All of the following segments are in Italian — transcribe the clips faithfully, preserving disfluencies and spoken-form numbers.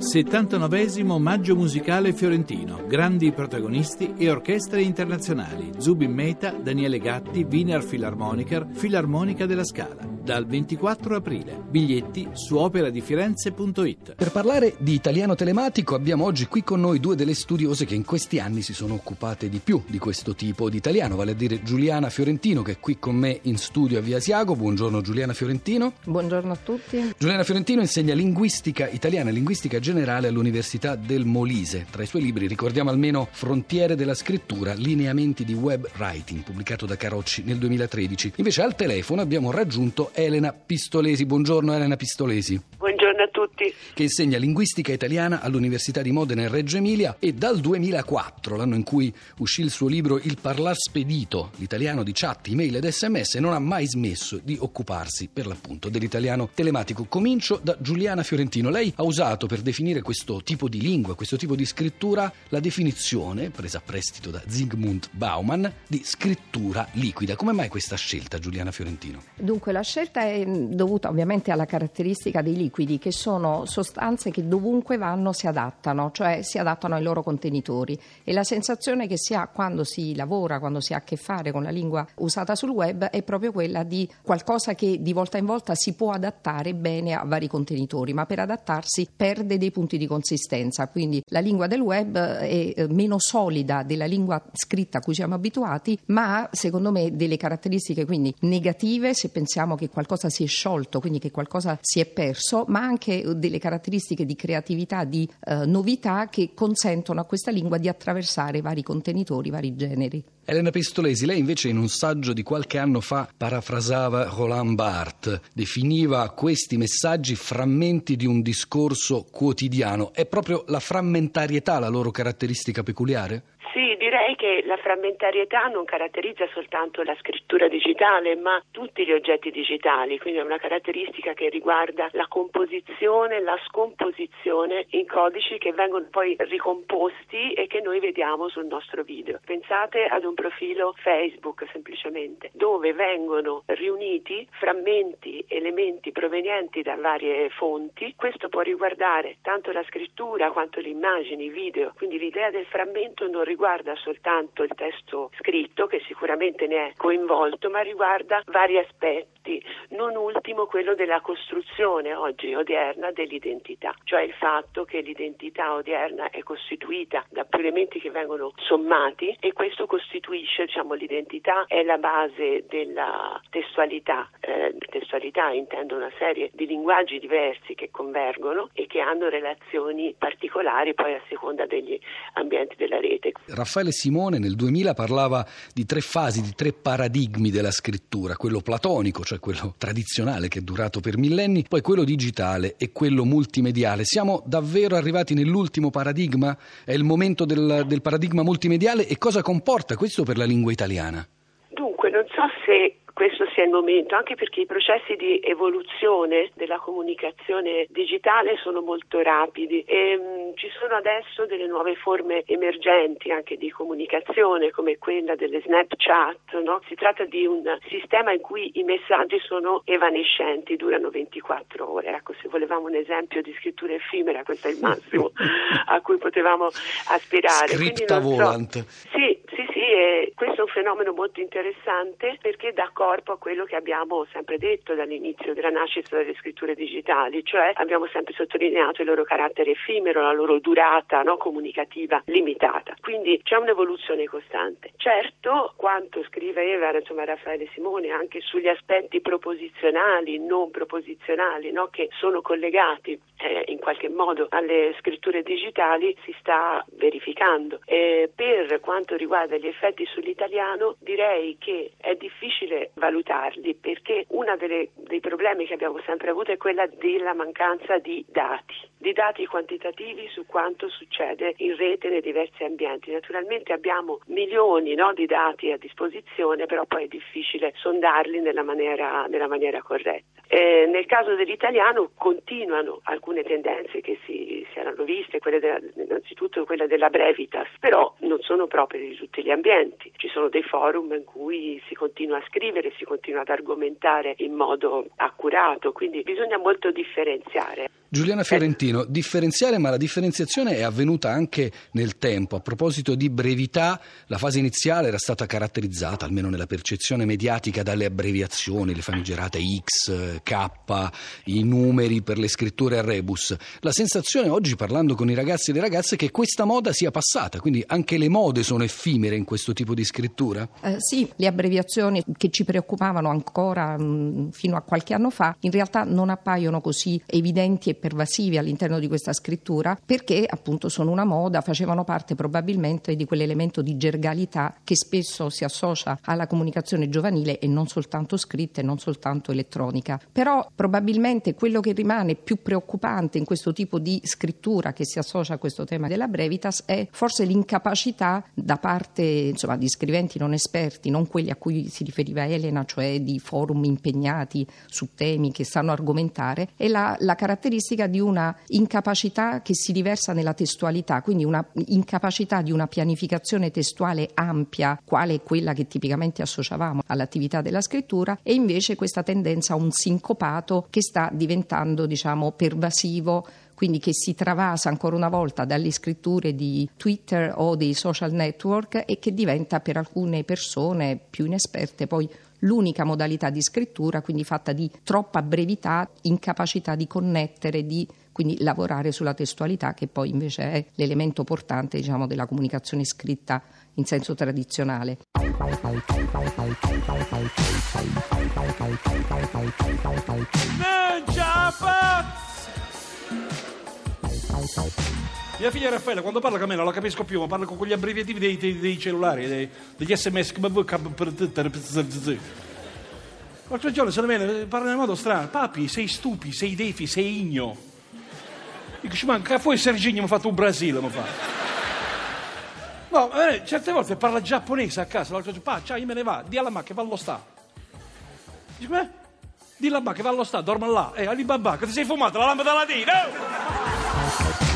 settantanovesimo Maggio Musicale Fiorentino, grandi protagonisti e orchestre internazionali, Zubin Mehta, Daniele Gatti, Wiener Philharmoniker, Filarmonica della Scala, dal ventiquattro aprile. Biglietti su opera di firenze punto it. Per parlare di italiano telematico abbiamo oggi qui con noi due delle studiose che in questi anni si sono occupate di più di questo tipo di italiano, vale a dire Giuliana Fiorentino, che è qui con me in studio a Via Asiago. Buongiorno Giuliana Fiorentino. Buongiorno a tutti. Giuliana Fiorentino insegna linguistica italiana e linguistica generale all'Università del Molise. Tra i suoi libri ricordiamo almeno Frontiere della scrittura, lineamenti di web writing, pubblicato da Carocci nel duemilatredici. Invece al telefono abbiamo raggiunto Elena Pistolesi. Buongiorno Elena Pistolesi. Buongiorno a tutti. Che insegna linguistica italiana all'Università di Modena in Reggio Emilia e dal duemilaquattro, l'anno in cui uscì il suo libro Il parlare spedito, l'italiano di chat, email ed sms, non ha mai smesso di occuparsi per l'appunto dell'italiano telematico. Comincio da Giuliana Fiorentino. Lei ha usato per definire questo tipo di lingua, questo tipo di scrittura, la definizione, presa a prestito da Zygmunt Bauman, di scrittura liquida. Come mai questa scelta, Giuliana Fiorentino? Dunque, la scelta è dovuta ovviamente alla caratteristica dei liquidi, che sono sostanze che dovunque vanno si adattano, cioè si adattano ai loro contenitori, e la sensazione che si ha quando si lavora, quando si ha a che fare con la lingua usata sul web, è proprio quella di qualcosa che di volta in volta si può adattare bene a vari contenitori, ma per adattarsi perde dei punti di consistenza. Quindi la lingua del web è meno solida della lingua scritta a cui siamo abituati, ma ha secondo me delle caratteristiche quindi negative, se pensiamo che qualcosa si è sciolto, quindi che qualcosa si è perso, ma anche delle caratteristiche di creatività, di eh, novità, che consentono a questa lingua di attraversare vari contenitori, vari generi. Elena Pistolesi, lei invece in un saggio di qualche anno fa parafrasava Roland Barthes, definiva questi messaggi frammenti di un discorso quotidiano. È proprio la frammentarietà la loro caratteristica peculiare? Sì, direi che la frammentarietà non caratterizza soltanto la scrittura digitale, ma tutti gli oggetti digitali, quindi è una caratteristica che riguarda la composizione, la scomposizione in codici che vengono poi ricomposti e che noi vediamo sul nostro video. Pensate ad un profilo Facebook semplicemente, dove vengono riuniti frammenti, elementi provenienti da varie fonti. Questo può riguardare tanto la scrittura quanto le immagini, i video, quindi l'idea del frammento non riguarda riguarda soltanto il testo scritto, che sicuramente ne è coinvolto, ma riguarda vari aspetti, non ultimo quello della costruzione oggi odierna dell'identità, cioè il fatto che l'identità odierna è costituita da più elementi che vengono sommati, e questo costituisce, diciamo, l'identità è la base della testualità. Eh, testualità intendo una serie di linguaggi diversi che convergono e che hanno relazioni particolari poi a seconda degli ambienti della rete. Raffaele Simone nel duemila parlava di tre fasi, di tre paradigmi della scrittura: quello platonico, cioè quello tradizionale che è durato per millenni, poi quello digitale e quello multimediale. Siamo davvero arrivati nell'ultimo paradigma? È il momento del, del paradigma multimediale, e cosa comporta questo per la lingua italiana? Dunque, non so se questo sia il momento, anche perché i processi di evoluzione della comunicazione digitale sono molto rapidi e mh, ci sono adesso delle nuove forme emergenti anche di comunicazione, come quella delle Snapchat, no? Si tratta di un sistema in cui i messaggi sono evanescenti, durano ventiquattro ore. Ecco, se volevamo un esempio di scrittura effimera, questo è il massimo a cui potevamo aspirare. Scripta volant. So. Sì, sì, sì, e questo è un fenomeno molto interessante perché dà corpo a quello che abbiamo sempre detto dall'inizio della nascita delle scritture digitali, cioè abbiamo sempre sottolineato il loro carattere effimero, la loro durata, no, comunicativa limitata. Quindi c'è un'evoluzione costante. Certo, quanto scriveva insomma Raffaele Simone anche sugli aspetti proposizionali, non proposizionali, no, che sono collegati eh, in qualche modo alle scritture digitali, si sta verificando. E per quanto riguarda gli effetti sull'italiano, direi che è difficile valutarli, perché uno dei problemi che abbiamo sempre avuto è quella della mancanza di dati, di dati quantitativi su quanto succede in rete nei diversi ambienti. Naturalmente abbiamo milioni, no, di dati a disposizione, però poi è difficile sondarli nella maniera, nella maniera corretta. Eh, nel caso dell'italiano continuano alcune tendenze che si, si erano viste, quelle della, innanzitutto quella della brevitas, però non sono proprie di tutti gli ambienti. Ci sono dei forum in cui si continua a scrivere, si continua ad argomentare in modo accurato, quindi bisogna molto differenziare. Giuliana Fiorentino, differenziare, ma la differenziazione è avvenuta anche nel tempo. A proposito di brevità, la fase iniziale era stata caratterizzata, almeno nella percezione mediatica, dalle abbreviazioni, le famigerate X, K, i numeri per le scritture a rebus. La sensazione oggi, parlando con i ragazzi e le ragazze, è che questa moda sia passata, quindi anche le mode sono effimere in questo tipo di scrittura? Eh, sì, le abbreviazioni che ci preoccupavano ancora mh, fino a qualche anno fa, in realtà non appaiono così evidenti e pervasivi all'interno di questa scrittura, perché appunto sono una moda, facevano parte probabilmente di quell'elemento di gergalità che spesso si associa alla comunicazione giovanile, e non soltanto scritta e non soltanto elettronica. Però probabilmente quello che rimane più preoccupante in questo tipo di scrittura che si associa a questo tema della brevitas è forse l'incapacità da parte, insomma, di scriventi non esperti, non quelli a cui si riferiva Elena, cioè di forum impegnati su temi che sanno argomentare, e la, la caratteristica di una incapacità che si riversa nella testualità, quindi una incapacità di una pianificazione testuale ampia, quale è quella che tipicamente associavamo all'attività della scrittura, e invece questa tendenza a un sincopato che sta diventando, diciamo, pervasivo, quindi che si travasa ancora una volta dalle scritture di Twitter o dei social network, e che diventa per alcune persone più inesperte poi l'unica modalità di scrittura, quindi fatta di troppa brevità, incapacità di connettere, di quindi lavorare sulla testualità, che poi invece è l'elemento portante, diciamo, della comunicazione scritta in senso tradizionale. Mia figlia Raffaele, quando parla con me non la capisco più, ma parla con quegli abbreviativi dei, dei, dei cellulari, dei, degli sms. L'altro giorno se ne viene, parla in modo strano. Papi, sei stupi, sei defi, sei igno. Dico, ma che fuori Serginio mi ha fatto un Brasile, mi fa. No, eh, certe volte parla giapponese a casa, l'altro giorno, pa, ciao, io me ne va, di alla ma che va allo sta. Dico, eh? Di là ma che va allo sta, dorma là. Eh, Alibaba, che ti sei fumato la lampada latina? No!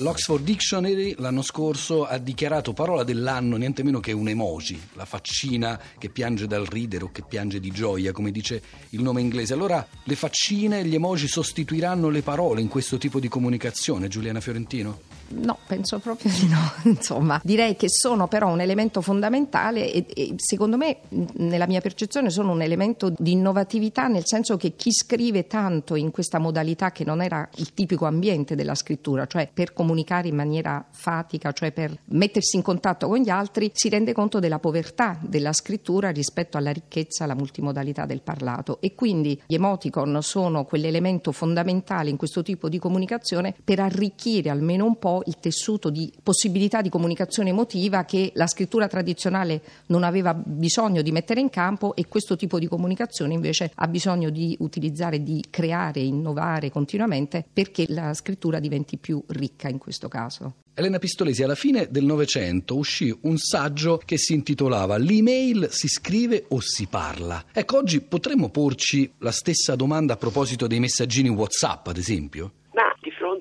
L'Oxford Dictionary l'anno scorso ha dichiarato parola dell'anno niente meno che un emoji, la faccina che piange dal ridere o che piange di gioia, come dice il nome inglese. Allora le faccine e gli emoji sostituiranno le parole in questo tipo di comunicazione, Giuliana Fiorentino? No, penso proprio di no, insomma direi che sono però un elemento fondamentale e, e secondo me, nella mia percezione, sono un elemento di innovatività, nel senso che chi scrive tanto in questa modalità che non era il tipico ambiente della scrittura, cioè per comunicare in maniera fatica, cioè per mettersi in contatto con gli altri, si rende conto della povertà della scrittura rispetto alla ricchezza, alla multimodalità del parlato, e quindi gli emoticon sono quell'elemento fondamentale in questo tipo di comunicazione per arricchire almeno un po' il tessuto di possibilità di comunicazione emotiva che la scrittura tradizionale non aveva bisogno di mettere in campo, e questo tipo di comunicazione invece ha bisogno di utilizzare, di creare, innovare continuamente, perché la scrittura diventi più ricca in questo caso. Elena Pistolesi, alla fine del Novecento uscì un saggio che si intitolava L'email si scrive o si parla? Ecco, oggi potremmo porci la stessa domanda a proposito dei messaggini WhatsApp, ad esempio?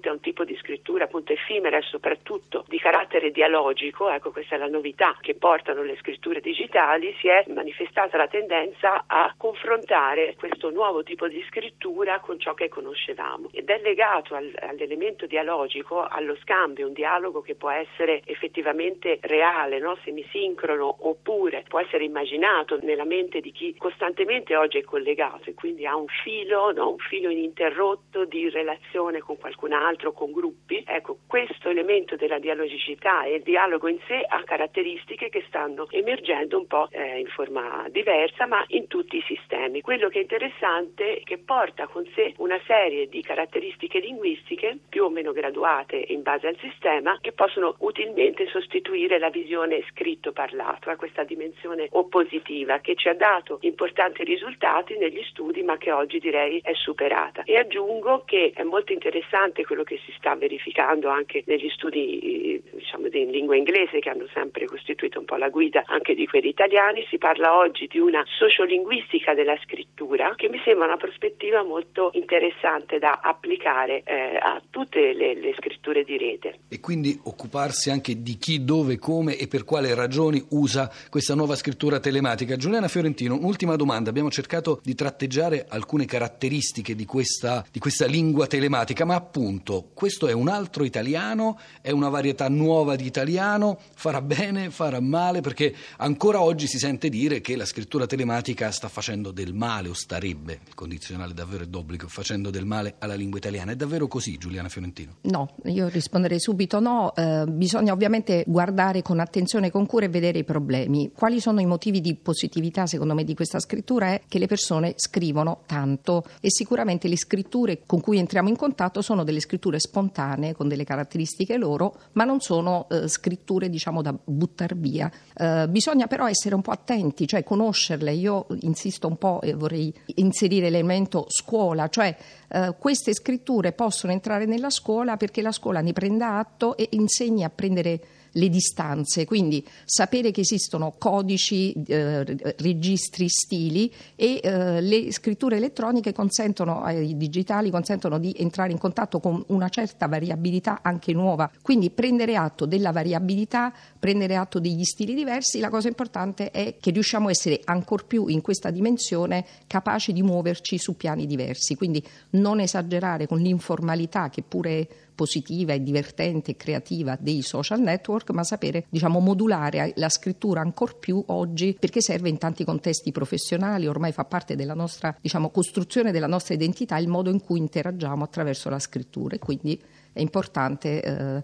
È un tipo di scrittura appunto effimera e soprattutto di carattere dialogico, ecco questa è la novità che portano le scritture digitali, si è manifestata la tendenza a confrontare questo nuovo tipo di scrittura con ciò che conoscevamo, ed è legato al, all'elemento dialogico, allo scambio, un dialogo che può essere effettivamente reale, no? Semisincrono, oppure può essere immaginato nella mente di chi costantemente oggi è collegato e quindi ha un filo, no? Un filo ininterrotto di relazione con qualcun altro, con gruppi. Ecco, questo elemento della dialogicità e il dialogo in sé ha caratteristiche che stanno emergendo un po' eh, in forma diversa, ma in tutti i sistemi. Quello che è interessante è che porta con sé una serie di caratteristiche linguistiche più o meno graduate in base al sistema, che possono utilmente sostituire la visione scritto-parlato, a questa dimensione oppositiva che ci ha dato importanti risultati negli studi, ma che oggi direi è superata. E aggiungo che è molto interessante quello che si sta verificando dedicando anche negli studi, diciamo, in lingua inglese, che hanno sempre costituito un po' la guida anche di quelli italiani. Si parla oggi di una sociolinguistica della scrittura, che mi sembra una prospettiva molto interessante da applicare eh, a tutte le, le scritture di rete. E quindi occuparsi anche di chi, dove, come e per quale ragioni usa questa nuova scrittura telematica. Giuliana Fiorentino, un'ultima domanda. Abbiamo cercato di tratteggiare alcune caratteristiche di questa, di questa lingua telematica, ma appunto questo è un altro italiano, è una varietà nuova di italiano, farà bene, farà male, perché ancora oggi si sente dire che la scrittura telematica sta facendo del male, o starebbe, il condizionale davvero è d'obbligo, facendo del male alla lingua italiana. È davvero così, Giuliana Fiorentino? No, io risponderei subito no, eh, bisogna ovviamente guardare con attenzione, con cura e vedere i problemi. Quali sono i motivi di positività, secondo me, di questa scrittura? È che le persone scrivono tanto e sicuramente le scritture con cui entriamo in contatto sono delle scritture spontanee, con delle caratteristiche loro, ma non sono eh, scritture, diciamo, da buttar via. Eh, bisogna però essere un po' attenti, cioè conoscerle. Io insisto un po' e vorrei inserire l'elemento scuola, cioè eh, queste scritture possono entrare nella scuola perché la scuola ne prenda atto e insegni a prendere le distanze, quindi sapere che esistono codici, eh, registri, stili e eh, le scritture elettroniche consentono, ai digitali consentono di entrare in contatto con una certa variabilità anche nuova, quindi prendere atto della variabilità, prendere atto degli stili diversi. La cosa importante è che riusciamo a essere ancor più in questa dimensione capaci di muoverci su piani diversi, quindi non esagerare con l'informalità che pure è positiva e divertente e creativa dei social network, ma sapere, diciamo, modulare la scrittura ancor più oggi, perché serve in tanti contesti professionali, ormai fa parte della nostra, diciamo, costruzione della nostra identità il modo in cui interagiamo attraverso la scrittura, e quindi è importante eh,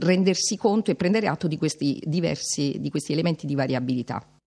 rendersi conto e prendere atto di questi diversi, di questi elementi di variabilità.